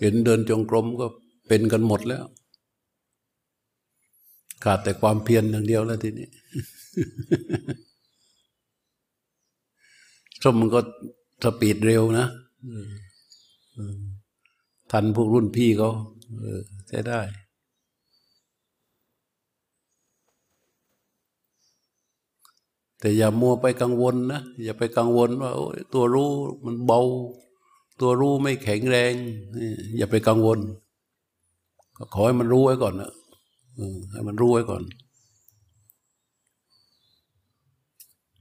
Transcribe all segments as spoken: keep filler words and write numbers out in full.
เห็นเดินจงกรมก็เป็นกันหมดแล้วขาดแต่ความเพียรอย่างเดียวแล้วทีนี้ ส้มมันก็สปีดเร็วนะทันพวกรุ่นพี่เขาใช้ได้แต่อย่ามัวไปกังวลนะอย่าไปกังวลว่าตัวรู้มันเบาตัวรู้ไม่แข็งแรงอย่าไปกังวลก็ขอให้มันรู้ไว้ก่อนนะให้มันรู้ไว้ก่อน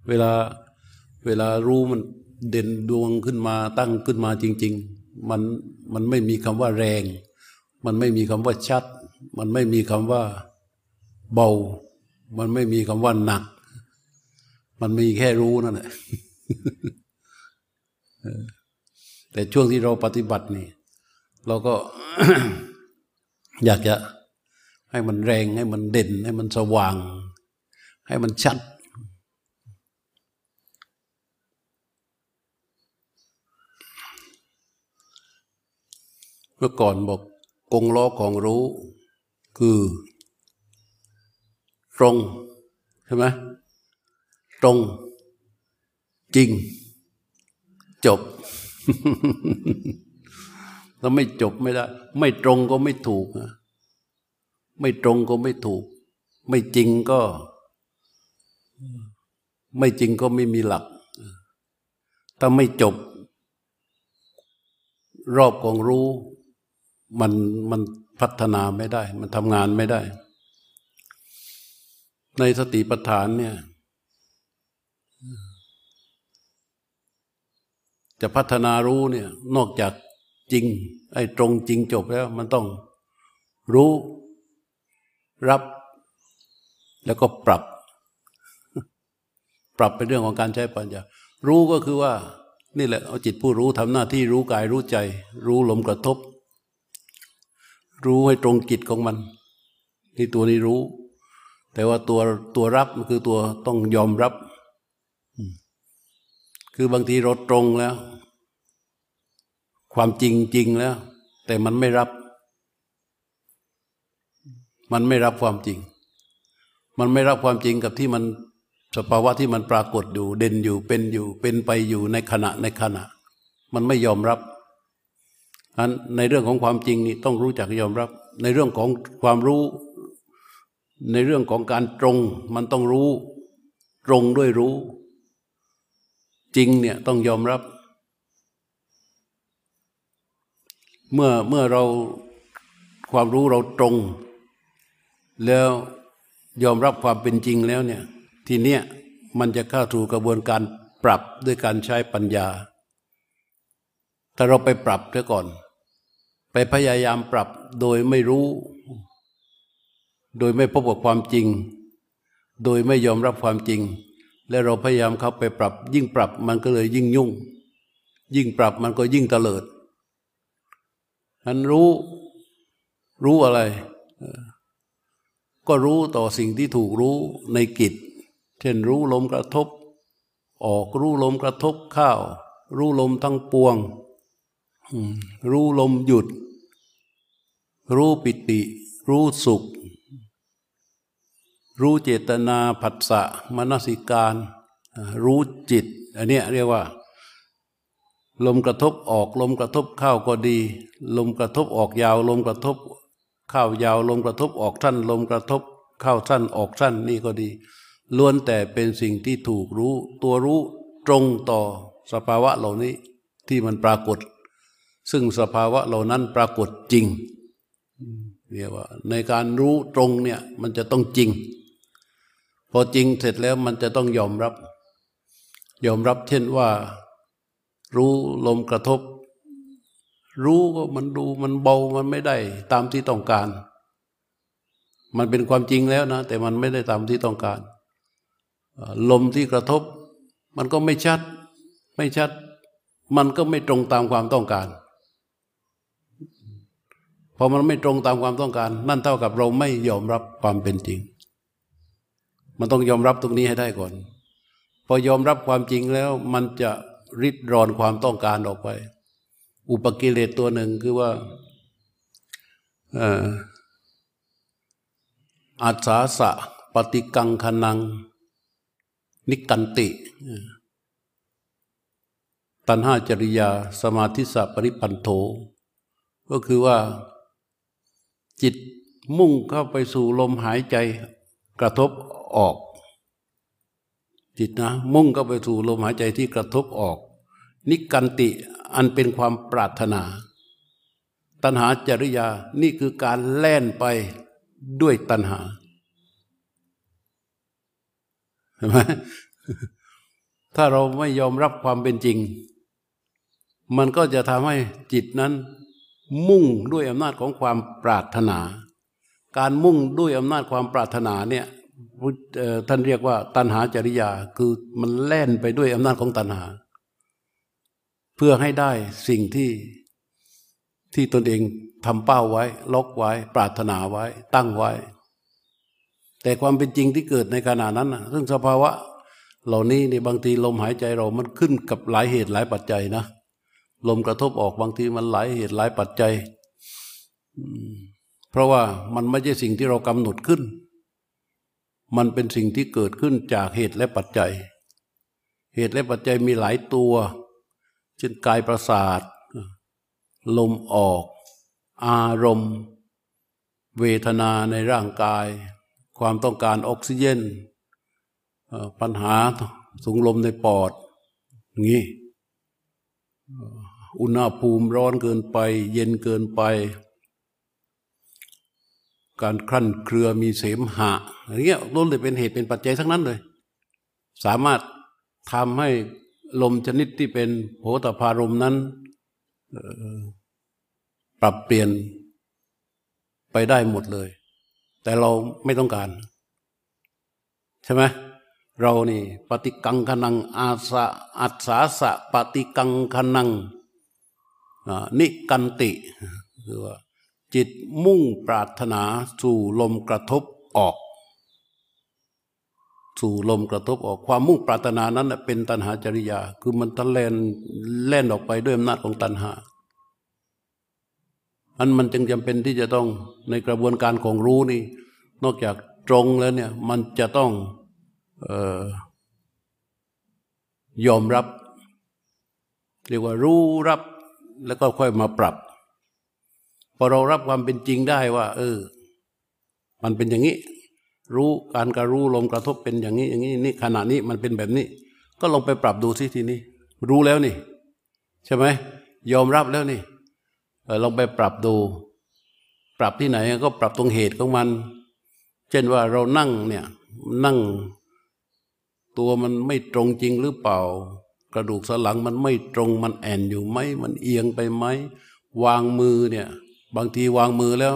เวลาเวลารู้มันเด่นดวงขึ้นมาตั้งขึ้นมาจริงๆมันมันไม่มีคำว่าแรงมันไม่มีคำว่าชัดมันไม่มีคำว่าเบามันไม่มีคำว่าหนักมันมีแค่รู้นั่นแหละ แต่ช่วงที่เราปฏิบัตินี่เราก็ อยากจะให้มันแรงให้มันเด่นให้มันสว่างให้มันชัดเมื่อก่อนบอกกงล้อของรู้คือตรงใช่ไหมตรงจริงจบ แล้วไม่จบไม่ได้ไม่ตรงก็ไม่ถูกนะไม่ตรงก็ไม่ถูกไม่จริงก็ไม่จริงก็ไม่มีหลักถ้าไม่จบรอบของรู้มันมันพัฒนาไม่ได้มันทำงานไม่ได้ในสติปัฏฐานเนี่ยจะพัฒนารู้เนี่ยนอกจากจริงไอ้ตรงจริงจบแล้วมันต้องรู้รับแล้วก็ปรับปรับเป็นเรื่องของการใช้ปัญญารู้ก็คือว่านี่แหละเอาจิตผู้รู้ทำหน้าที่รู้กายรู้ใจรู้ลมกระทบรู้ให้ตรงจิตของมันนี่ตัวนี้รู้แต่ว่าตัวตัวรับมันคือตัวต้องยอมรับคือบางทีเราตรงแล้วความจริงจริงแล้วแต่มันไม่รับมันไม่รับความจริงมันไม่รับความจริงกับที่มันสภาวะที่มันปรากฏอยู่เด่นอยู่เป็นอยู่เป็นไปอยู่ในขณะในขณะมันไม่ยอมรับอันในเรื่องของความจริงนี่ต้องรู้จักยอมรับในเรื่องของความรู้ในเรื่องของการตรงมันต้องรู้ตรงด้วยรู้จริงเนี่ยต้องยอมรับเมื่อเมื่อเราความรู้เราตรงแล้วยอมรับความเป็นจริงแล้วเนี่ยทีเนี้ยมันจะเข้าสู่กระบวนการปรับด้วยการใช้ปัญญาถ้าเราไปปรับเสียก่อนไปพยายามปรับโดยไม่รู้โดยไม่พบกับความจริงโดยไม่ยอมรับความจริงและเราพยายามเข้าไปปรับยิ่งปรับมันก็เลยยิ่งยุ่งยิ่งปรับมันก็ยิ่งเตลิดนั้นรู้รู้อะไรก็รู้ต่อสิ่งที่ถูกรู้ในกิจเช่นรู้ลมกระทบออกรู้ลมกระทบเข้ารู้ลมทั้งปวงรู้ลมหยุดรู้ปิติรู้สุขรู้เจตนาผัสสะมนสิการรู้จิตอันนี้เรียกว่าลมกระทบออกลมกระทบเข้าก็ดีลมกระทบออกยาวลมกระทบเข้ายาวลมกระทบออกสั้นลมกระทบเข้าสั้นออกสั้นนี่ก็ดีล้วนแต่เป็นสิ่งที่ถูกรู้ตัวรู้ตรงต่อสภาวะเหล่านี้ที่มันปรากฏซึ่งสภาวะเหล่านั้นปรากฏจริงเรียกว่าในการรู้ตรงเนี่ยมันจะต้องจริงพอจริงเสร็จแล้วมันจะต้องยอมรับยอมรับเช่นว่ารู้ลมกระทบรู้ก็มันดูมันเบามันไม่ได้ตามที่ต้องการมันเป็นความจริงแล้วนะแต่มันไม่ได้ตามที่ต้องการลมที่กระทบมันก็ไม่ชัดไม่ชัดมันก็ไม่ตรงตามความต้องการพอมันไม่ตรงตามความต้องการนั่นเท่ากับเราไม่ยอมรับความเป็นจริงมันต้องยอมรับตรงนี้ให้ได้ก่อนพอยอมรับความจริงแล้วมันจะริดรอนความต้องการออกไป อุปกิเลสตัวหนึ่งคือว่าอาสาสะปฏิกังคนังนิกันติตัณหาจริยาสมาธิสะปริปันโธก็คือว่าจิตมุ่งเข้าไปสู่ลมหายใจกระทบออกจิตนะมุ่งเข้าไปสู่ลมหายใจที่กระทบออกนิกันติอันเป็นความปรารถนาตัณหาจริยานี่คือการแล่นไปด้วยตัณหาเห็นไหมถ้าเราไม่ยอมรับความเป็นจริงมันก็จะทำให้จิตนั้นมุ่งด้วยอำนาจของความปรารถนาการมุ่งด้วยอำนาจความปรารถนาเนี่ยท่านเรียกว่าตัณหาจริยาคือมันแล่นไปด้วยอำนาจของตัณหาเพื่อให้ได้สิ่งที่ที่ตนเองทำเป้าไว้ล็อกไว้ปรารถนาไว้ตั้งไว้แต่ความเป็นจริงที่เกิดในขณะนั้นซึ่งสภาวะเหล่านี้ในบางทีลมหายใจเรามันขึ้นกับหลายเหตุหลายปัจจัยนะลมกระทบออกบางทีมันหลายเหตุหลายปัจจัยเพราะว่ามันไม่ใช่สิ่งที่เรากำหนดขึ้นมันเป็นสิ่งที่เกิดขึ้นจากเหตุและปัจจัยเหตุและปัจจัยมีหลายตัวเช่นกายประสาทลมออกอารมณ์เวทนาในร่างกายความต้องการออกซิเจนปัญหาสูงลมในปอดงี้อุณหภูมิร้อนเกินไปเย็นเกินไปการคลั่นเครือมีเสมหะอะไรเงี้ยล้วนเลยเป็นเหตุเป็นปัจจัยทั้งนั้นเลยสามารถทำให้ลมชนิดที่เป็นโผฏฐารมนั้นปรับเปลี่ยนไปได้หมดเลยแต่เราไม่ต้องการใช่ไหมเรานี่ปฏิกังคนังอาสะอัสสาสะปฏิกังคนังนิกันติคือว่าจิตมุ่งปรารถนาสู่ลมกระทบออกสู่ลมกระทบออกความมุ่งปรารถนานั้นเป็นตัณหาจริยาคือมันทะเลนแล่นออกไปด้วยอำนาจของตัณหาอันมันจึงจำเป็นที่จะต้องในกระบวนการของรู้นี่นอกจากตรงแล้วเนี่ยมันจะต้องเอ่อยอมรับเรียกว่ารู้รับแล้วก็ค่อยมาปรับพอเรารับความเป็นจริงได้ว่าเออมันเป็นอย่างนี้รู้การกระรู้ลมกระทบเป็นอย่างนี้อย่างนี้นี่ขณะนี้มันเป็นแบบนี้ก็ลองไปปรับดูสิทีนี้รู้แล้วนี่ใช่ไหมยอมรับแล้วนี่เออลองไปปรับดูปรับที่ไหนก็ปรับตรงเหตุของมันเช่นว่าเรานั่งเนี่ยนั่งตัวมันไม่ตรงจริงหรือเปล่ากระดูกสันหลังมันไม่ตรงมันแอนอยู่ไหมมันเอียงไปไหมวางมือเนี่ยบางทีวางมือแล้ว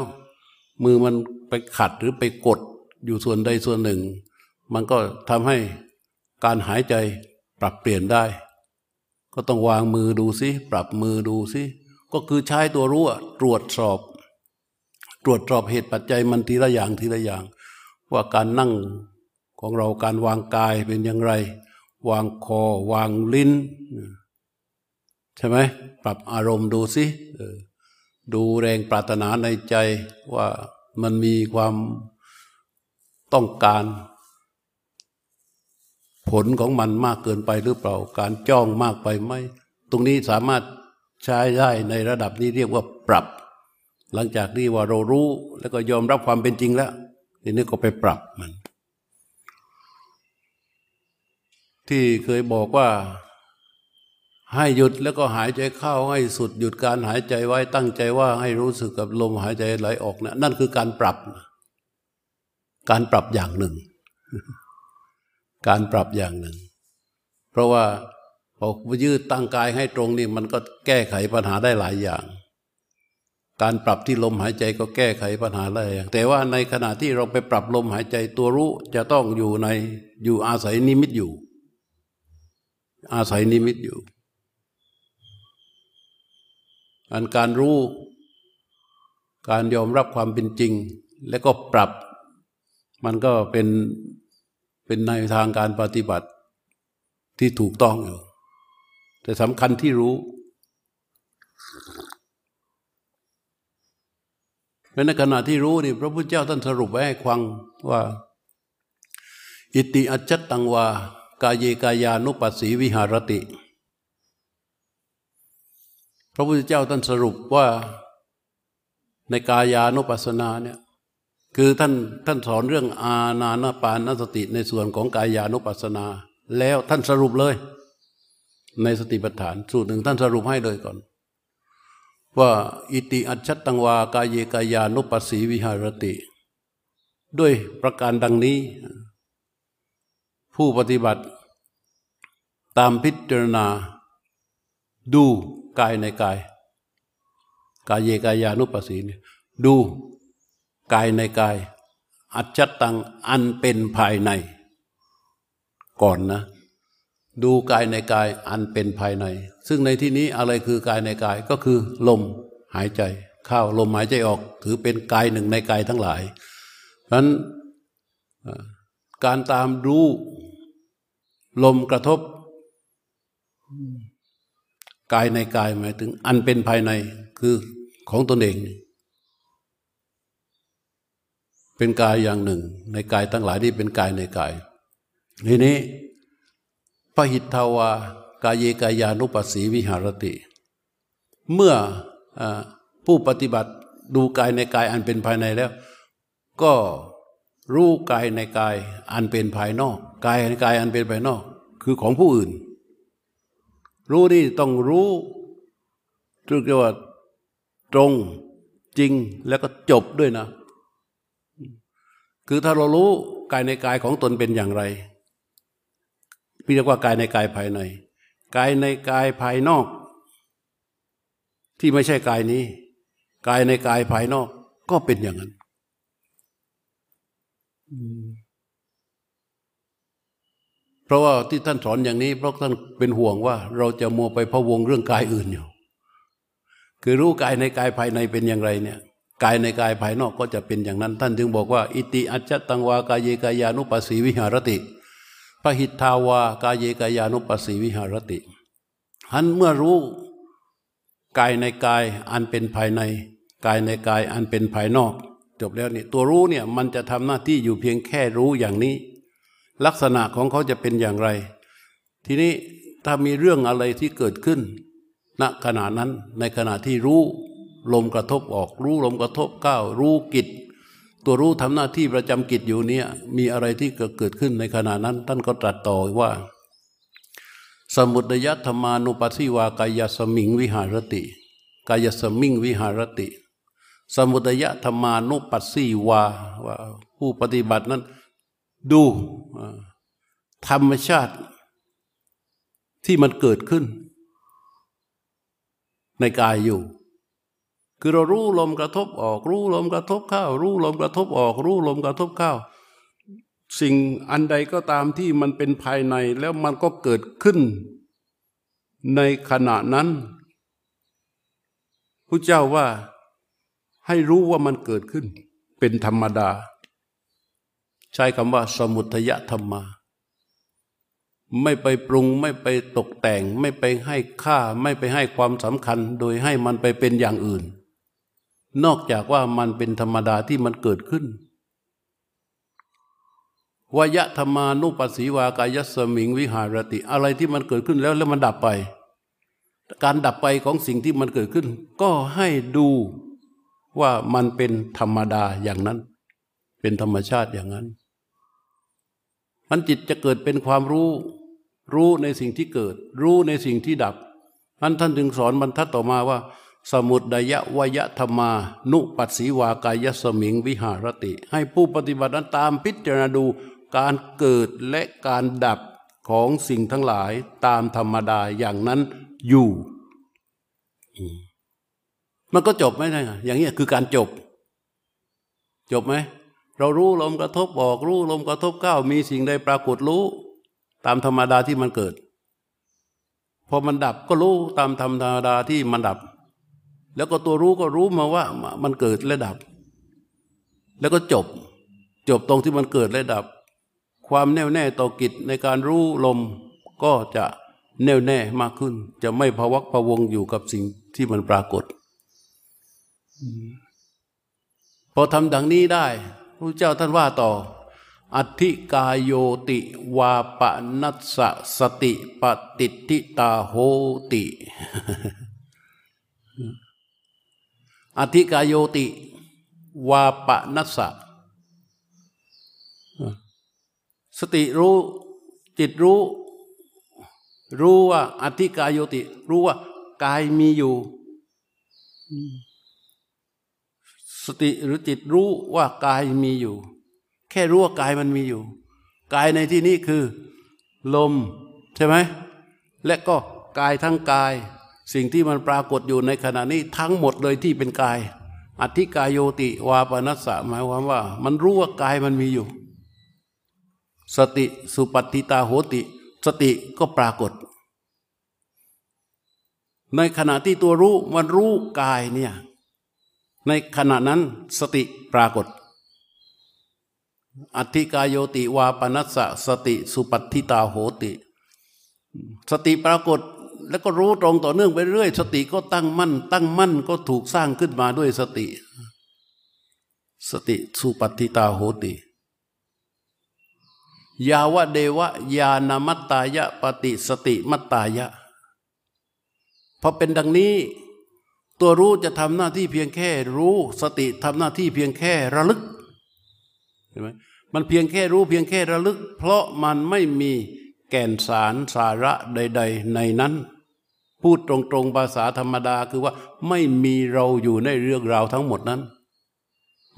มือมันไปขัดหรือไปกดอยู่ส่วนใดส่วนหนึ่งมันก็ทำให้การหายใจปรับเปลี่ยนได้ก็ต้องวางมือดูสิปรับมือดูสิก็คือใช้ตัวรู้ตรวจสอบตรวจสอบเหตุปัจจัยมันทีละอย่างทีละอย่างว่าการนั่งของเราการวางกายเป็นอย่างไรวางคอวางลิ้นใช่ไหมปรับอารมณ์ดูสิดูแรงปรารถนาในใจว่ามันมีความต้องการผลของมันมากเกินไปหรือเปล่าการจ้องมากไปไหมตรงนี้สามารถใช้ได้ในระดับนี้เรียกว่าปรับหลังจากที่ว่าเรารู้แล้วก็ยอมรับความเป็นจริงแล้วทีนี้ก็ไปปรับมันที่เคยบอกว่าให้หยุดแล้วก็หายใจเข้าให้สุดหยุดการหายใจไว้ตั้งใจว่าให้รู้สึกกับลมหายใจไหลออกนะนั่นคือการปรับการปรับอย่างหนึ่งการปรับอย่างหนึ่งเพราะว่าพอยืดตั้งกายให้ตรงนี่มันก็แก้ไขปัญหาได้หลายอย่างการปรับที่ลมหายใจก็แก้ไขปัญหาได้แต่ว่าในขณะที่เราไปปรับลมหายใจตัวรู้จะต้องอยู่ในอยู่อาศัยนิมิตอยู่อาศัยนิมิตอยู่อันการรู้การยอมรับความเป็นจริงและก็ปรับมันก็เป็นเป็นในทางการปฏิบัติที่ถูกต้องอยู่แต่สำคัญที่รู้ เพราะในขณะที่รู้นี่พระพุทธเจ้าท่านสรุปไว้ให้ฟังว่าอิติอัจจตังวากายกายานุปัสสีวิหารติพระพุทธเจ้าท่านสรุปว่าในกายานุปัสสนาเนี่ยคือท่านท่านสอนเรื่องอานานาปานสติในส่วนของกายานุปัสสนาแล้วท่านสรุปเลยในสติปัฏฐานสูตรหนึ่งท่านสรุปให้เลยก่อนว่าอิติอัจฉตังวากายกายานุปัสสีวิหารติด้วยประการดังนี้ผู้ปฏิบัติตามพิจารณาดูกายในกายกายเยกายานุปัสสีเนี่ยดูกายในกายอัจฉตังอันเป็นภายในก่อนนะดูกายในกายอันเป็นภายในซึ่งในที่นี้อะไรคือกายในกายก็คือลมหายใจเข้าลมหายใจออกถือเป็นกายหนึ่งในกายทั้งหลายเพราะฉะนั้นการตามรู้ลมกระทบกายในกายหมายถึงอันเป็นภายในคือของตนเองเป็นกายอย่างหนึ่งในกายทั้งหลายที่เป็นกายในกายทีนี้ปหิทธาวากายกายานุปัสสีวิหารติเมื่อผู้ปฏิบัติดูกายในกายอันเป็นภายในแล้วก็รู้กายในกายอันเป็นภายนอกกายในกายอันเป็นภายนอกคือของผู้อื่นรู้นี่ต้องรู้เรียกว่าตรงจริงแล้วก็จบด้วยนะคือถ้าเรารู้กายในกายของตนเป็นอย่างไรพี่เรียกว่ากายในกายภายในกายในกายภายนอกที่ไม่ใช่กายนี้กายในกายภายนอกก็เป็นอย่างนั้นเพราะว่าที่ท่านสอนอย่างนี้เพราะท่านเป็นห่วงว่าเราจะมัวไปพะวงเรื่องกายอื่นอยู่คือรู้กายในกายภายในเป็นอย่างไรเนี่ยกายในกายภายนอกก็จะเป็นอย่างนั้นท่านถึงบอกว่าอิติอัจฉตังวากายเยกายานุปัสสีวิหารติปหิทธาวากายเยกายานุปัสสีวิหารติหันเมื่อรู้กายในกายอันเป็นภายในกายในกายอันเป็นภายนอกจบแล้วนี่ตัวรู้เนี่ยมันจะทำหน้าที่อยู่เพียงแค่รู้อย่างนี้ลักษณะของเขาจะเป็นอย่างไรทีนี้ถ้ามีเรื่องอะไรที่เกิดขึ้นณขณะนั้นในขณะที่รู้ลมกระทบออกรู้ลมกระทบเข้ารู้กิจตัวรู้ทำหน้าที่ประจำกิจอยู่เนี่ยมีอะไรที่เกิดขึ้นในขณะนั้นท่านก็ตรัสต่อว่าสมุดยธรรมานุปัสสีวากายสมิงวิหารติกายสมิงวิหารติสมุดยธรรมานุปัสสีวาว่าผู้ปฏิบัตินั้นดูธรรมชาติที่มันเกิดขึ้นในกายอยู่คือเรารู้ลมกระทบออกรู้ลมกระทบเข้ารู้ลมกระทบออกรู้ลมกระทบเข้าสิ่งอันใดก็ตามที่มันเป็นภายในแล้วมันก็เกิดขึ้นในขณะนั้นพุทธเจ้าว่าให้รู้ว่ามันเกิดขึ้นเป็นธรรมดาใช้คำว่าสมุทยธรรมาไม่ไปปรุงไม่ไปตกแต่งไม่ไปให้ค่าไม่ไปให้ความสำคัญโดยให้มันไปเป็นอย่างอื่นนอกจากว่ามันเป็นธรรมดาที่มันเกิดขึ้นวยธรรมานุปัสสีวากายสมิงวิหารติอะไรที่มันเกิดขึ้นแล้วแล้วมันดับไปการดับไปของสิ่งที่มันเกิดขึ้นก็ให้ดูว่ามันเป็นธรรมดาอย่างนั้นเป็นธรรมชาติอย่างนั้นมันจิตจะเกิดเป็นความรู้รู้ในสิ่งที่เกิดรู้ในสิ่งที่ดับนั้นท่านถึงสอนบรรทัดต่อมาว่าสมุดดยะวยธรรมานุปัสสีวากายสมิงวิหารติให้ผู้ปฏิบัตินั้นตามพิจารณาดูการเกิดและการดับของสิ่งทั้งหลายตามธรรมดาอย่างนั้นอยู่มันก็จบไหมนะอย่างนี้คือการจบจบไหมเรารู้ลมกระทบออกรู้ลมกระทบเข้ามีสิ่งใดปรากฏรู้ตามธรรมดาที่มันเกิดพอมันดับก็รู้ตามธรรมดาที่มันดับแล้วก็ตัวรู้ก็รู้มาว่ามันเกิดและดับแล้วก็จบจบตรงที่มันเกิดและดับความแน่วแน่ต่อกิจในการรู้ลมก็จะ แน่วแน่มากขึ้นจะไม่พะวักพะวงอยู่กับสิ่งที่มันปรากฏพอทำดังนี้ได้พระเจ้าท่านว่าต่ออธิกายโยติวาปนัสสะสติปฏิทิตาโหติอธิกายโยติวาปนัสสะสติรู้จิตรู้รู้ว่าอธิกายโยติรู้ว่ากายมีอยู่สติหรือจิตรู้ว่ากายมีอยู่แค่รู้ว่ากายมันมีอยู่กายในที่นี้คือลมใช่ไหมและก็กายทั้งกายสิ่งที่มันปรากฏอยู่ในขณะนี้ทั้งหมดเลยที่เป็นกายอธิกายโยติวาปนัสสะหมายความว่ามันรู้ว่ากายมันมีอยู่สติสุปัฏฐิตาโหติสติก็ปรากฏในขณะที่ตัวรู้มันรู้กายเนี่ยในขณะนั้นสติปรากฏอธิกายโยติวาปนัสสะสติสุปัฏฐิตาโหติสติปรากฏแล้วก็รู้ตรงต่อเนื่องไปเรื่อยสติก็ตั้งมั่นตั้งมั่นก็ถูกสร้างขึ้นมาด้วยสติสติสุปัฏฐิตาโหติยาวะเดวะญาณมัตตายะปฏิสติมัตตายะพอเป็นดังนี้ตัวรู้จะทำหน้าที่เพียงแค่รู้สติทำหน้าที่เพียงแค่ระลึกเห็นไหมมันเพียงแค่รู้เพียงแค่ระลึกเพราะมันไม่มีแก่นสารสาระใดๆในนั้นพูดตรงๆภาษาธรรมดาคือว่าไม่มีเราอยู่ในเรื่องราวทั้งหมดนั้น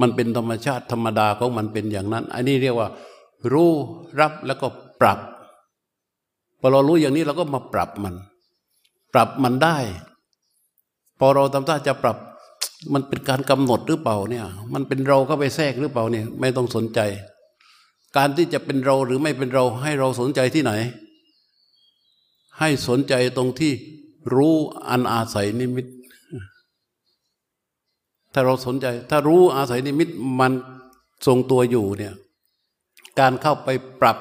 มันเป็นธรรมชาติธรรมดาของมันเป็นอย่างนั้นอันนี้เรียกว่ารู้รับแล้วก็ปรับพอเรารู้อย่างนี้เราก็มาปรับมันปรับมันได้พอเราทำท่าจะปรับมันเป็นการกำหนดหรือเปล่าเนี่ยมันเป็นเราเข้าไปแทรกหรือเปล่าเนี่ยไม่ต้องสนใจการที่จะเป็นเราหรือไม่เป็นเราให้เราสนใจที่ไหนให้สนใจตรงที่รู้อันอาศัยนิมิตถ้าเราสนใจถ้ารู้อาศัยนิมิตมันทรงตัวอยู่เนี่ยการเข้าไปปรับ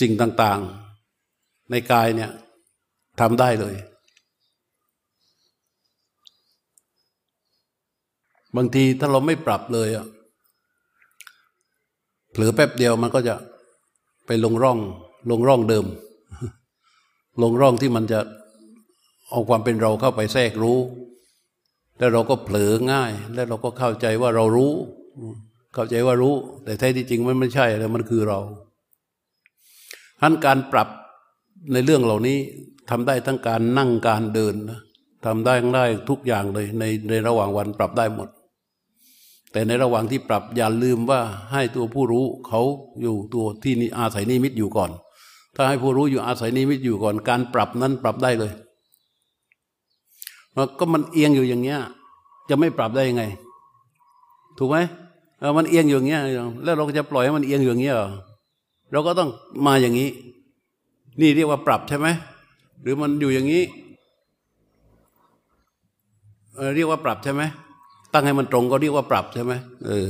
สิ่งต่างๆในกายเนี่ยทำได้เลยบางทีถ้าเราไม่ปรับเลยอ่ะเผลอแป๊บเดียวมันก็จะไปลงร่องลงร่องเดิมลงร่องที่มันจะเอาความเป็นเราเข้าไปแทรกรู้แล้วเราก็เผลอง่ายแล้วเราก็เข้าใจว่าเรารู้เข้าใจว่ารู้แต่แท้ที่จริงมันไม่ใช่แล้วมันคือเราท่านการปรับในเรื่องเหล่านี้ทำได้ทั้งการนั่งการเดินนะทำได้ได้ทุกอย่างเลยในในระหว่างวันปรับได้หมดแต่ในระหว่างที่ปรับอย่าลืมว่าให้ตัวผู้รู้เขาอยู่ตัวที่อาศัยนิมิตอยู่ก่อนถ้าให้ผู้รู้อยู่อาศัยนิมิตอยู่ก่อนการปรับนั้นปรับได้เลยก็มันเอียงอยู่อย่างเงี้ยจะไม่ปรับได้ยังไงถูกไหมมันเอียงอยู่อย่างเงี้ยแล้วเราจะปล่อยให้มันเอียงอยู่อย่างเงี้ยเราก็ต้องมาอย่างนี้นี่เรียกว่าปรับใช่ไหมหรือมันอยู่อย่างนี้เรียกว่าปรับใช่ไหมตั้งให้มันตรงก็เรียกว่าปรับใช่ไหมเออ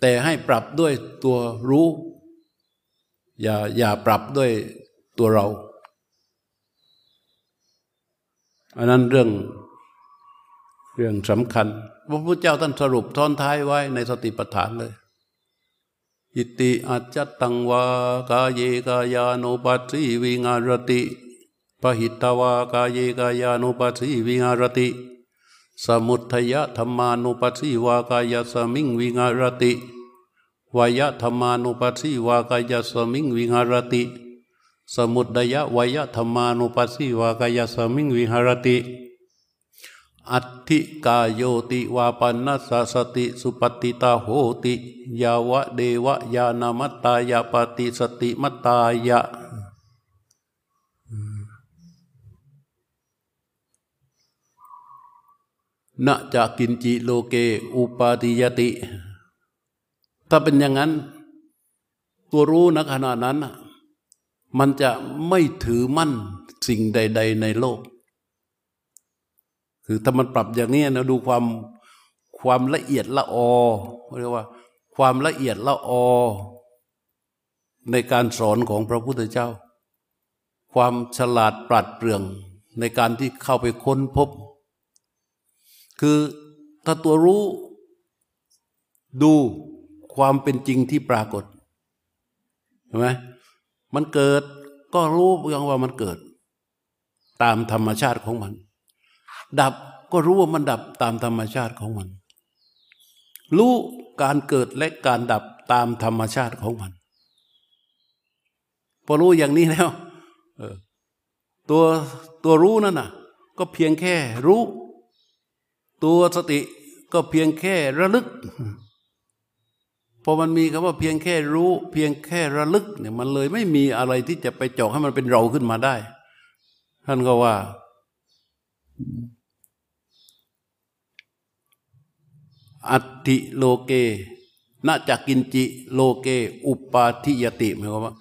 แต่ให้ปรับด้วยตัวรู้อย่าอย่าปรับด้วยตัวเราอันนั้นเรื่องเรื่องสำคัญพระพุทธเจ้าท่านสรุปท่อนท้ายไว้ในสติปัฏฐานเลยอิติอัจจตังวากาเยกายานุปัสสีวิหารติปหิตวากาเยกายานุปัสสีวิหารติสมุทัยธรรมานุปัสสีวากายสมิงวิหารติวายธรรมานุปัสสีวากายสมิงวิหารติสมุทัยวายธรรมานุปัสสีวากายสมิงวิหารติอธิกายโยติวาปนัสสะสติสุปัฏฐิตาโหติยาวะเดวะญาณมัตตายะปฏิสติมัตตายะณจากินจิโลเกอุปาติยติถ้าเป็นอย่างนั้นตัวรู้ณขณะนั้นมันจะไม่ถือมั่นสิ่งใดๆในโลกคือถ้ามันปรับอย่างนี้นะดูความความละเอียดละออเรียกว่าความละเอียดละออในการสอนของพระพุทธเจ้า ความฉลาดปราดเปรื่องในการที่เข้าไปค้นพบคือถ้าตัวรู้ดูความเป็นจริงที่ปรากฏเห็นไหมมันเกิดก็รู้ยังว่ามันเกิดตามธรรมชาติของมันดับก็รู้ว่ามันดับตามธรรมชาติของมันรู้การเกิดและการดับตามธรรมชาติของมันพอรู้อย่างนี้แล้วตัวตัวรู้นั่นน่ะก็เพียงแค่รู้ตัวสติก็เพียงแค่ระลึกพอมันมีคำว่าเพียงแค่รู้เพียงแค่ระลึกเนี่ยมันเลยไม่มีอะไรที่จะไปเจาะให้มันเป็นเราขึ้นมาได้ท่านก็ว่าอัตถิโลเกณจักกินจิโลเกอุปาทิยติหมายความว่า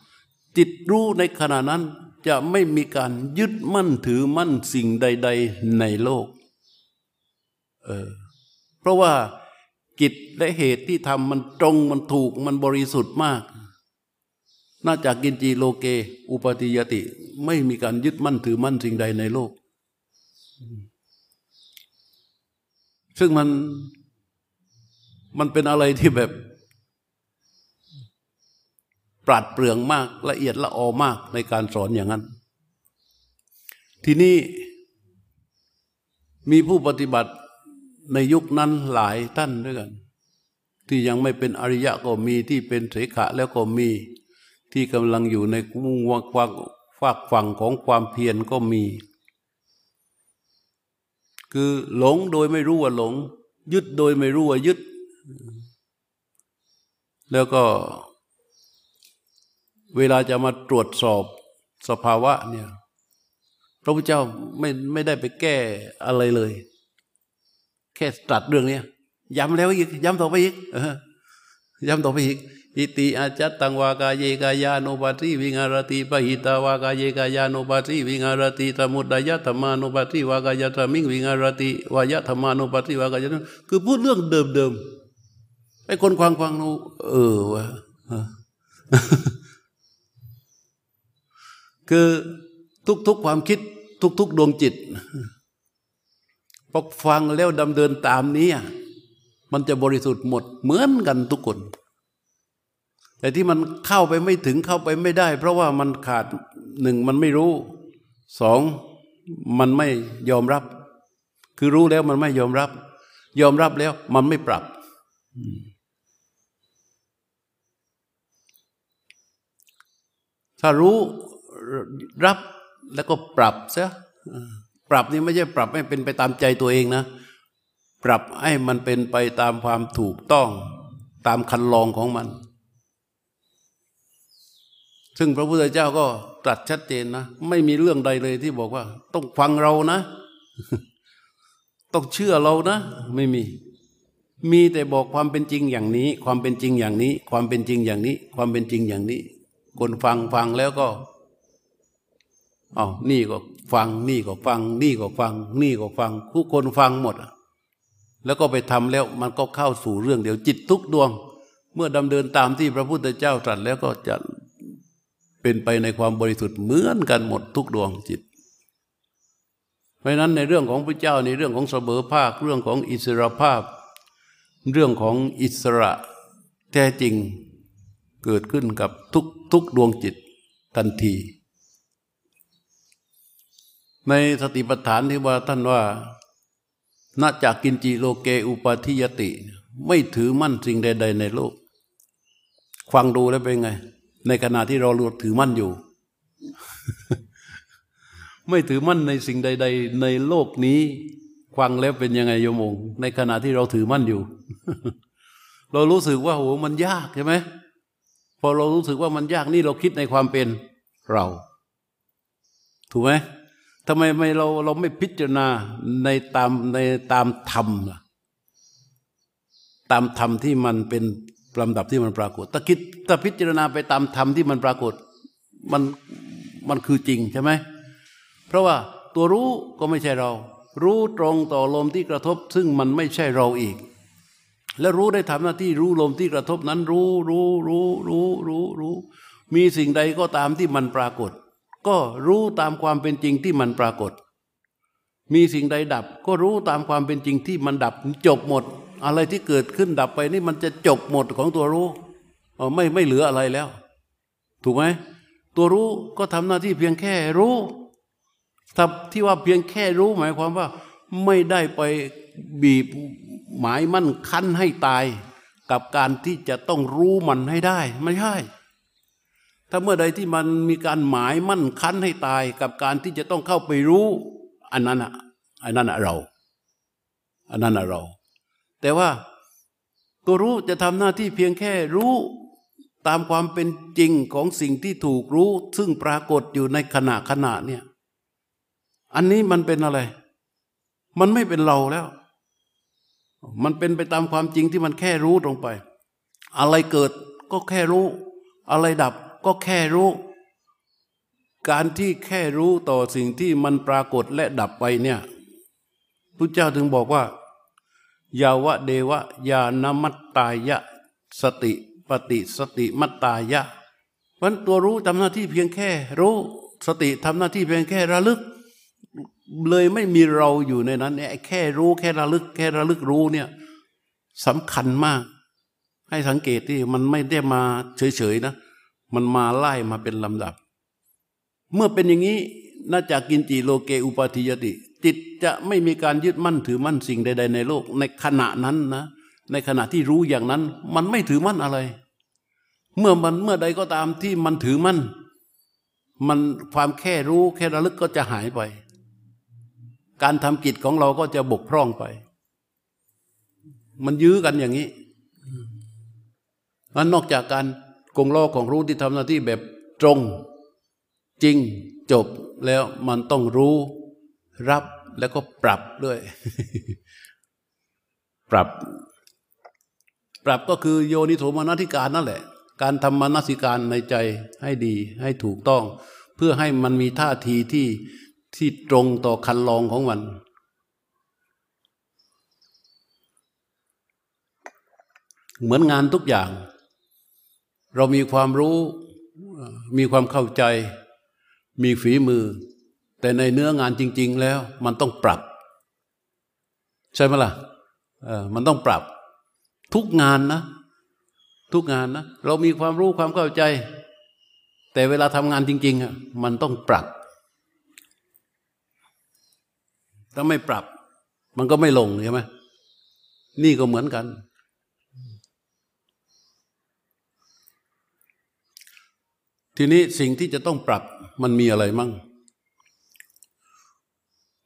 จิตรู้ในขณะนั้นจะไม่มีการยึดมั่นถือมั่นสิ่งใดๆในโลกเออเพราะว่ากิจและเหตุที่ทำมันตรงมันถูกมันบริสุทธิ์มากน่าจากกินจีโลเกอุปาทิยติไม่มีการยึดมั่นถือมั่นสิ่งใดในโลกซึ่งมันมันเป็นอะไรที่แบบปราดเปรื่องมากละเอียดละออมากในการสอนอย่างนั้นทีนี้มีผู้ปฏิบัติในยุคนั้นหลายท่านด้วยกันที่ยังไม่เป็นอริยะก็มีที่เป็นเสขะแล้วก็มีที่กำลังอยู่ในมุ่งวักวักฝากฝั่งของความเพียรก็มีคือหลงโดยไม่รู้ว่าหลงยึดโดยไม่รู้ว่ายึดแล้วก็เวลาจะมาตรวจสอบสภาวะเนี่ยพระพุทธเจ้าไม่ไม่ได้ไปแก้อะไรเลยแค่ตรัสเรื่องนี้ย้ำแล้วอีกย้ำต่อไปอีกย้ำต่อไปอีกอิติอาจัตตังวากาเยกายานุปัสสิวิหารติปะหิตาวากาเยกายานุปัสสิวิหารติสมุดายะธรรมานุปัสสิวากายะธรรมิงวิหารติวายะธรรมานุปัสสิวากายะคือพูดเรื่องเดิมๆไอ้คนควังควังนู้เออวะคือทุกๆความคิดทุกๆดวงจิตพอฟังแล้วดำเนินตามนี้มันจะบริสุทธิ์หมดเหมือนกันทุกคนแต่ที่มันเข้าไปไม่ถึงเข้าไปไม่ได้เพราะว่ามันขาดหนึ่งมันไม่รู้สองมันไม่ยอมรับคือรู้แล้วมันไม่ยอมรับยอมรับแล้วมันไม่ปรับถ้ารู้รับแล้วก็ปรับซะปรับนี่ไม่ใช่ปรับให้เป็นไปตามใจตัวเองนะปรับให้มันเป็นไปตามความถูกต้องตามคันลองของมันซึ่งพระพุทธเจ้าก็ตรัสชัดเจนนะไม่มีเรื่องใดเลยที่บอกว่าต้องฟังเรานะต้องเชื่อเรานะไม่มีมีแต่บอกความเป็นจริงอย่างนี้ความเป็นจริงอย่างนี้ความเป็นจริงอย่างนี้ความเป็นจริงอย่างนี้คนฟังฟังแล้วก็อ้าวนี่ก็ฟังนี่ก็ฟังนี่ก็ฟังนี่ก็ฟังทุกคนฟังหมดแล้วก็ไปทำแล้วมันก็เข้าสู่เรื่องเดียวจิตทุกดวงเมื่อดำเนินตามที่พระพุทธเจ้าตรัสแล้วก็จะเป็นไปในความบริสุทธิ์เหมือนกันหมดทุกดวงจิตเพราะฉะนั้นในเรื่องของพระเจ้าในเรื่องของเสมอภาคเรื่องของอิสรภาพเรื่องของอิสระแท้จริงเกิดขึ้นกับทุกทุกดวงจิตทันทีในสติปัฏฐานที่ว่าท่านว่านะจากกินจิโลเกอุปาทิยติไม่ถือมั่นสิ่งใดๆในโลกฟังดูแล้วเป็นไงในขณะที่เราหลุดถือมั่นอยู่ ไม่ถือมั่นในสิ่งใดๆในโลกนี้ฟังแล้วเป็นยังไงโยมงในขณะที่เราถือมั่นอยู่ เรารู้สึกว่าโหมันยากใช่ไหมพอเรารู้สึกว่ามันยากนี่เราคิดในความเป็นเราถูกไหมทำไมไม่เราเราไม่พิจารณาในตามในตามธรรมล่ะตามธรรมที่มันเป็นลำดับที่มันปรากฏถ้าคิดถ้าพิจารณาไปตามธรรมที่มันปรากฏมันมันคือจริงใช่ไหมเพราะว่าตัวรู้ก็ไม่ใช่เรารู้ตรงต่อลมที่กระทบซึ่งมันไม่ใช่เราอีกและรู้ได้ทำหน้าที่รู้ลมที่กระทบนั้นรู้รู้รู้รู้รู้รู้มีสิ่งใดก็ตามที่มันปรากฏ ก็รู้ตามความเป็นจริงที่มันปรากฏมีสิ่งใดดับก็รู้ตามความเป็นจริงที่มันดับจบหมดอะไรที่เกิดขึ้นดับไปนี่มันจะจบหมดของตัวรู้ไม่ไม่เหลืออะไรแล้วถูกไหมตัวรู้ก็ทำหน้าที่เพียงแค่รู้ที่ว่าเพียงแค่รู้หมายความว่าไม่ได้ไปบีบหมายมั่นคั้นให้ตายกับการที่จะต้องรู้มันให้ได้ไม่ใช่ถ้าเมื่อใดที่มันมีการหมายมั่นคั้นให้ตายกับการที่จะต้องเข้าไปรู้อันนั้นอ่ะอันนั้นอ่ะเราอันนั้นอ่ะเราแต่ว่าตัวรู้จะทำหน้าที่เพียงแค่รู้ตามความเป็นจริงของสิ่งที่ถูกรู้ซึ่งปรากฏอยู่ในขณะขณะเนี่ยอันนี้มันเป็นอะไรมันไม่เป็นเราแล้วมันเป็นไปตามความจริงที่มันแค่รู้ตรงไปอะไรเกิดก็แค่รู้อะไรดับก็แค่รู้การที่แค่รู้ต่อสิ่งที่มันปรากฏและดับไปเนี่ยพุทธเจ้าถึงบอกว่ายาวะเดวะญาณมัตตายะสติปฏิสติมัตตายะเพราะตัวรู้ทำหน้าที่เพียงแค่รู้สติทำหน้าที่เพียงแค่ระลึกเลยไม่มีเราอยู่ในนั้นเนี่ยแค่รู้แค่ระลึกแค่ระลึกรู้เนี่ยสำคัญมากให้สังเกตที่มันไม่ได้มาเฉยๆนะมันมาไล่มาเป็นลำดับเมื่อเป็นอย่างนี้น่าจะกินจิโลเกอุปาทิยติจิตจะไม่มีการยึดมั่นถือมั่นสิ่งใดๆในโลกในขณะนั้นนะในขณะที่รู้อย่างนั้นมันไม่ถือมั่นอะไรเมื่อมันเมื่อใดก็ตามที่มันถือมั่นมันความแค่รู้แค่ระลึกก็จะหายไปการทำกิจของเราก็จะบกพร่องไปมันยื้อกันอย่างนี้นั้นนอกจากการกงล้อของรู้ที่ทำหน้าที่แบบตรงจริงจบแล้วมันต้องรู้รับแล้วก็ปรับด้วย ปรับปรับก็คือโยนิโสมนสิการนั่นแหละการทำมนสิการในใจให้ดีให้ถูกต้องเพื่อให้มันมีท่าทีที่ที่ตรงต่อคันลองของมันเหมือนงานทุกอย่างเรามีความรู้มีความเข้าใจมีฝีมือแต่ในเนื้องานจริงๆแล้วมันต้องปรับใช่ไหมล่ะเออมันต้องปรับทุกงานนะทุกงานนะเรามีความรู้ความเข้าใจแต่เวลาทำงานจริงๆอ่ะมันต้องปรับถ้าไม่ปรับมันก็ไม่ลงใช่ไหมนี่ก็เหมือนกันทีนี้สิ่งที่จะต้องปรับมันมีอะไรมั่ง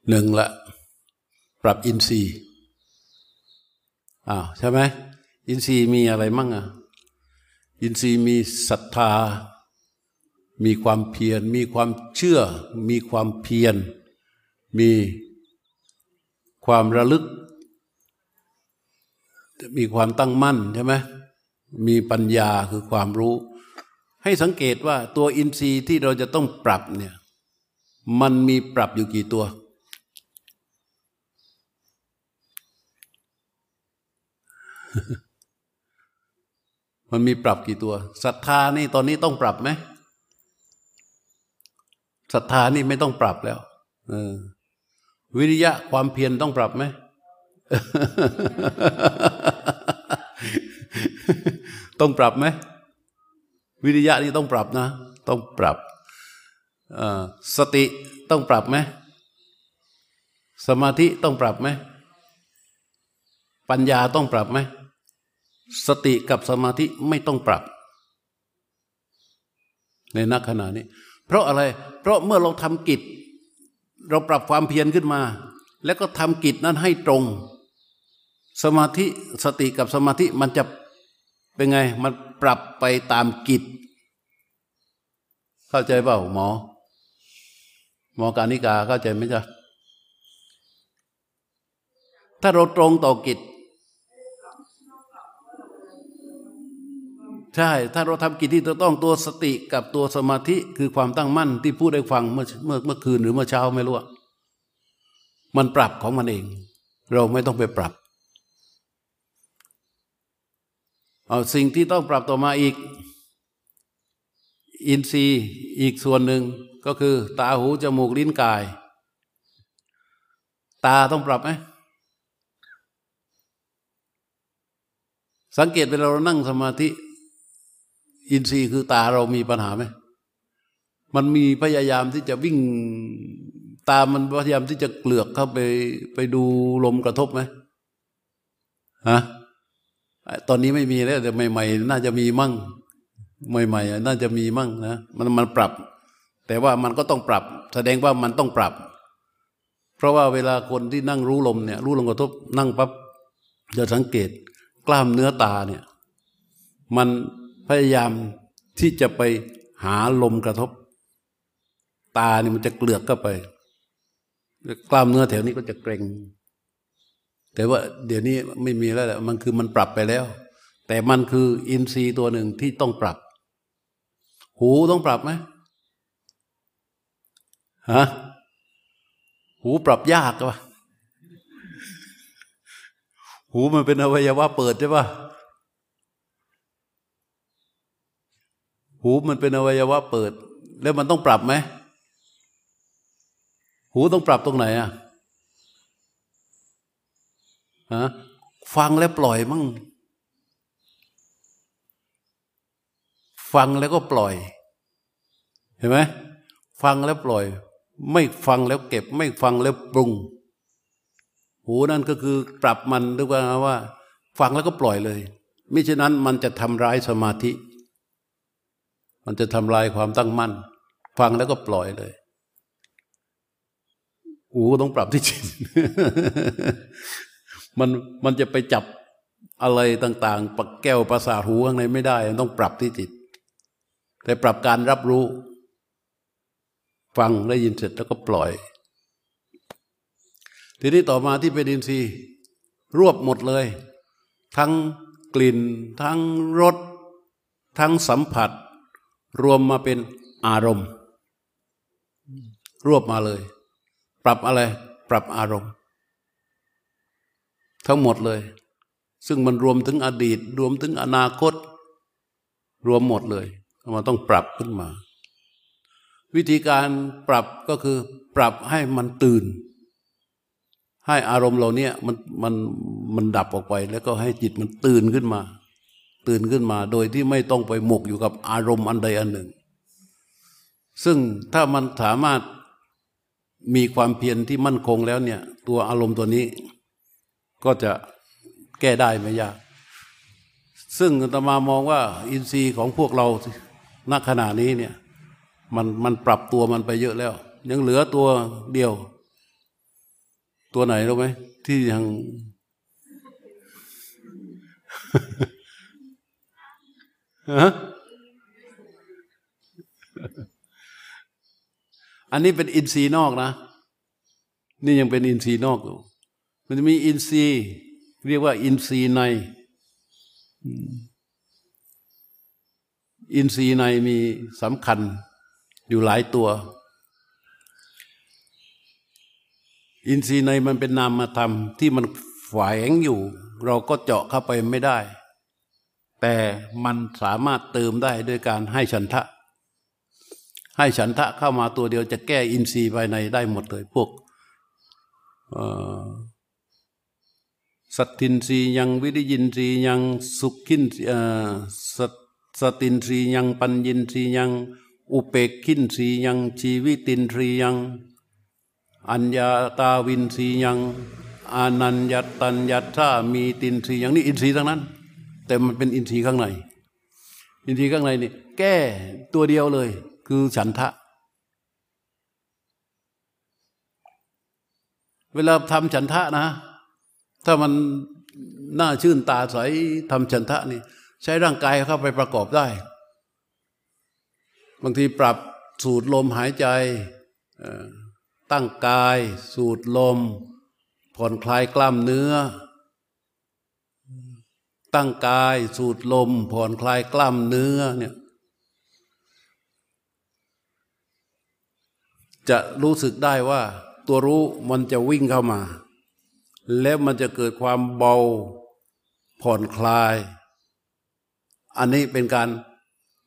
หนึ่งละปรับอินทรีย์อ้าวใช่ไหมอินทรีย์มีอะไรมั่งอ่ะอินทรีย์มีศรัทธามีความเพียรมีความเชื่อมีความเพียรมีความระลึกมีความตั้งมั่นใช่ไหมมีปัญญาคือความรู้ให้สังเกตว่าตัวอินทรีย์ที่เราจะต้องปรับเนี่ยมันมีปรับอยู่กี่ตัวมันมีปรับกี่ตัวศรัทธานี่ตอนนี้ต้องปรับไหมศรัทธานี่ไม่ต้องปรับแล้วเออวิริยะความเพียรต้องปรับไหม ต้องปรับไหมวิริยะนี่ต้องปรับนะต้องปรับสติต้องปรับไหมสมาธิต้องปรับไหมปัญญาต้องปรับไหมสติกับสมาธิไม่ต้องปรับในนักขณะนี้เพราะอะไรเพราะเมื่อเราทำกิจเราปรับความเพียรขึ้นมาแล้วก็ทำกิจนั้นให้ตรงสมาธิสติกับสมาธิมันจะเป็นไงมันปรับไปตามกิจเข้าใจเปล่าหมอหมอกานิกาเข้าใจไหมจ๊ะถ้าเราตรงต่อกิจใช่ถ้าเราทำกิจที่จะต้องตัวสติกับตัวสมาธิคือความตั้งมั่นที่พูดได้ฟังเมื่อเมื่อเมื่อคืนหรือเมื่อเช้าไม่รู้มันปรับของมันเองเราไม่ต้องไปปรับเอาสิ่งที่ต้องปรับต่อมาอีกอินทรีย์อีกส่วนหนึ่ง ก็คือตาหูจมูกลิ้นกายตาต้องปรับไหมสังเกตเวลาเรานั่งสมาธิอินทรีย์คือตาเรามีปัญหาไหมมันมีพยายามที่จะวิ่งตามันพยายามที่จะเกลือกเข้าไปไปดูลมกระทบไหมฮะตอนนี้ไม่มีแล้วแต่ใหม่ๆน่าจะมีมั่งใหม่ๆน่าจะมีมั่งนะมันมันปรับแต่ว่ามันก็ต้องปรับแสดงว่ามันต้องปรับเพราะว่าเวลาคนที่นั่งรู้ลมเนี่ยรู้ลมกระทบนั่งปั๊บจะสังเกตกล้ามเนื้อตาเนี่ยมันพยายามที่จะไปหาลมกระทบตาเนี่ยมันจะเกลือกเข้าไปกล้ามเนื้อแถวนี้ก็จะเกร็งแต่ว่าเดี๋ยวนี้ไม่มีแล้วแหละมันคือมันปรับไปแล้วแต่มันคืออินทรีย์ตัวหนึ่งที่ต้องปรับหูต้องปรับไหมฮะหูปรับยากป่ะหูมันเป็นอวัยวะเปิดใช่ป่ะหูมันเป็นอวัยวะเปิดแล้วมันต้องปรับไหมหูต้องปรับตรงไหนอ่ะฮะฟังแล้วปล่อยมั่งฟังแล้วก็ปล่อยเห็นไหมฟังแล้วปล่อยไม่ฟังแล้วเก็บไม่ฟังแล้วปรุงหูนั่นก็คือปรับมันด้วยกันว่าฟังแล้วก็ปล่อยเลยมิฉะนั้นมันจะทำร้ายสมาธิมันจะทำลายความตั้งมั่นฟังแล้วก็ปล่อยเลยหูต้องปรับที่จิต มันมันจะไปจับอะไรต่างๆปักแก้วประสาทหูข้างในไม่ได้ต้องปรับที่จิตแต่ปรับการรับรู้ฟังได้ยินเสร็จแล้วก็ปล่อยทีนี้ต่อมาที่เป็นอินทรีย์รวบหมดเลยทั้งกลิ่นทั้งรสทั้งสัมผัสรวมมาเป็นอารมณ์รวบมาเลยปรับอะไรปรับอารมณ์ทั้งหมดเลยซึ่งมันรวมถึงอดีตรวมถึงอนาคตรวมหมดเลยมันต้องปรับขึ้นมาวิธีการปรับก็คือปรับให้มันตื่นให้อารมณ์เราเนี่ยมันมันมันดับออกไปแล้วก็ให้จิตมันตื่นขึ้นมาตื่นขึ้นมาโดยที่ไม่ต้องไปหมกอยู่กับอารมณ์อันใดอันหนึ่งซึ่งถ้ามันสามารถมีความเพียรที่มั่นคงแล้วเนี่ยตัวอารมณ์ตัวนี้ก็จะแก้ได้ไม่ยากซึ่งอาตมามองว่าอินทรีย์ของพวกเราณขณะนี้เนี่ยมันมันปรับตัวมันไปเยอะแล้วยังเหลือตัวเดียวตัวไหนรู้ไหมที่ยัง อันนี้เป็นอินทรีย์นอกนะนี่ยังเป็นอินทรีย์นอกอยู่มันจะมีอินทรีย์เรียกว่าอินทรีย์ในอินทรีย์ในมีสำคัญอยู่หลายตัวอินทรีย์ในมันเป็นนามธรรมที่มันแฝงอยู่เราก็เจาะเข้าไปไม่ได้แต่มันสามารถเติมได้ด้วยการให้ฉันทะให้ฉันทะเข้ามาตัวเดียวจะแก้อินทรีย์ภายในได้หมดเลยพวกสัตทินทรีย์ยังวิริยินทรีย์ยังสุขินเอ่อสัตตินทรีย์ยังปัญญินทรีย์ยังอุเปกขินทรีย์ยังชีวิตินทรีย์ยังอัญญาตาวินทรีย์ยังอานัญญตัญญัตถามีตินทรีย์อย่างนี้อินทรีย์ทั้งนั้นแต่มันเป็นอินทรีย์ข้างในอินทรีย์ข้างในนี่แก้ตัวเดียวเลยคือฉันทะเวลาทำฉันทะนะถ้ามันน่าชื่นตาใสทำฉันทะนี่ใช้ร่างกายเข้าไปประกอบได้บางทีปรับสูดลมหายใจตั้งกายสูดลมผ่อนคลายกล้ามเนื้อตั้งกายสูดลมผ่อนคลายกล้ามเนื้อเนี่ยจะรู้สึกได้ว่าตัวรู้มันจะวิ่งเข้ามาแล้วมันจะเกิดความเบาผ่อนคลายอันนี้เป็นการ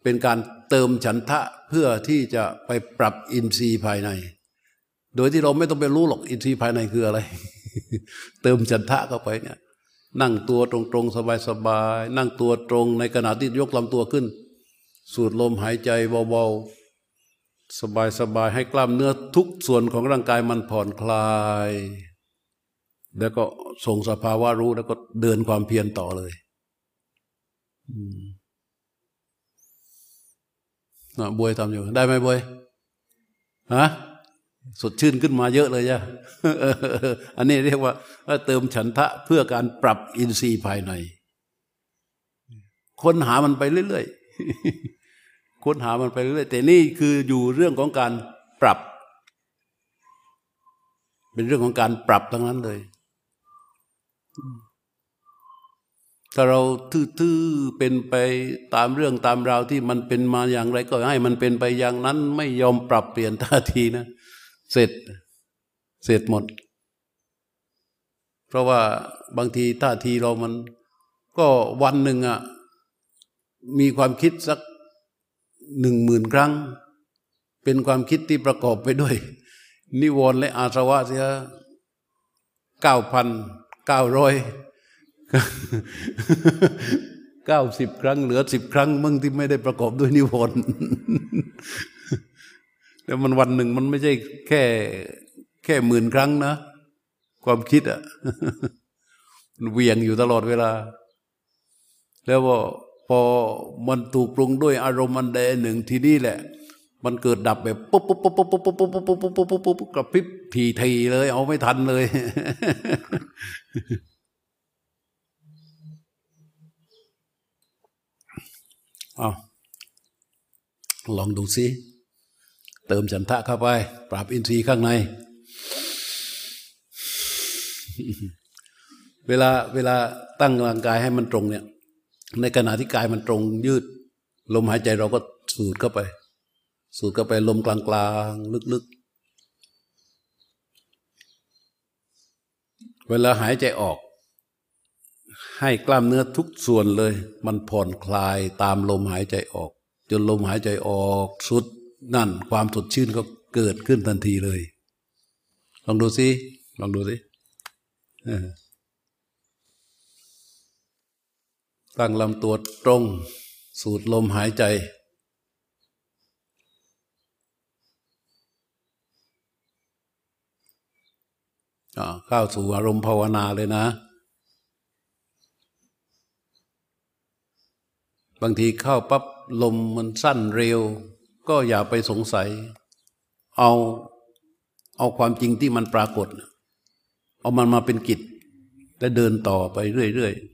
เป็นการเติมฉันทะเ พื่อที่จะไปปรับอินทรีย์ภายในโดยที่เราไม่ต้องไปรู้หรอกอินทรีย์ภายในคืออะไร เติมฉันทะเข้าไปเนี่ยนั่งตัวตรงๆสบายๆนั่งตัวตรงในขณะที่ยกลำตัวขึ้นสูดลมหายใจเบาๆสบายๆให้กล้ามเนื้อทุกส่วนของร่างกายมันผ่อนคลายแล้วก็ส่งสภาวะรู้แล้วก็เดินความเพียรต่อเลยน่ะบวยทำอยู่ได้ไหมบวยฮะสดชื่นขึ้นมาเยอะเลยจ้ะ อันนี้เรียกว่าเติมฉันทะเพื่อการปรับอินทรีย์ภายในค้นหามันไปเรื่อยๆค้นหามันไปเรื่อยๆแต่นี่คืออยู่เรื่องของการปรับเป็นเรื่องของการปรับทั้งนั้นเลยถ้าเราทื่อๆเป็นไปตามเรื่องตามราวที่มันเป็นมาอย่างไรก็ให้มันเป็นไปอย่างนั้นไม่ยอมปรับเปลี่ยนท่าทีนะเสร็จเสร็จหมดเพราะว่าบางทีท่าทีเรามันก็วันหนึ่งอ่ะมีความคิดสักหนึ่งหมื่นครั้งเป็นความคิดที่ประกอบไปด้วยนิวรณ์และอาสวะเสียเก้าพันเก้าร้อยเก้าสิบครั้งเหลือสิบครั้งมึงที่ไม่ได้ประกอบด้วยนิวรณ์แต่มันวันหนึ่งมันไม่ใช่แค่แค่หมื่นครั้งนะความคิดอ่ะมันเวียงอยู่ตลอดเวลาแล้วว่าพอมันถูกปรุงด้วยอารมณ์อันใดหนึ่งทีนี้แหละมันเกิดดับแบบปุ๊บปุ๊บปุ๊บปุ๊บปุ๊บปุ๊บปุ๊บปุ๊บปุ๊บปุ๊บปุ๊บปุ๊บกระพริบทีทีเลยเอาไม่ทันเลยเอาลองดูสิเติมฉันทะเข้าไปปรับอินทรีย์ข้างในเวลาเวลาตั้งร่างกายให้มันตรงเนี่ยในขณะที่กายมันตรงยืดลมหายใจเราก็สูดเข้าไปสูดเข้าไปลมกลางๆลึกๆเวลาหายใจออกให้กล้ามเนื้อทุกส่วนเลยมันผ่อนคลายตามลมหายใจออกจนลมหายใจออกสุดนั่นความสดชื่นก็เกิดขึ้นทันทีเลยลองดูสิลองดูสิตั้งลำตัวตรงสูดลมหายใจเข้าสู่อารมณ์ภาวนาเลยนะบางทีเข้าปั๊บลมมันสั้นเร็วก็อย่าไปสงสัยเอาเอาความจริงที่มันปรากฏเอามันมาเป็นกิจและเดินต่อไปเรื่อยๆ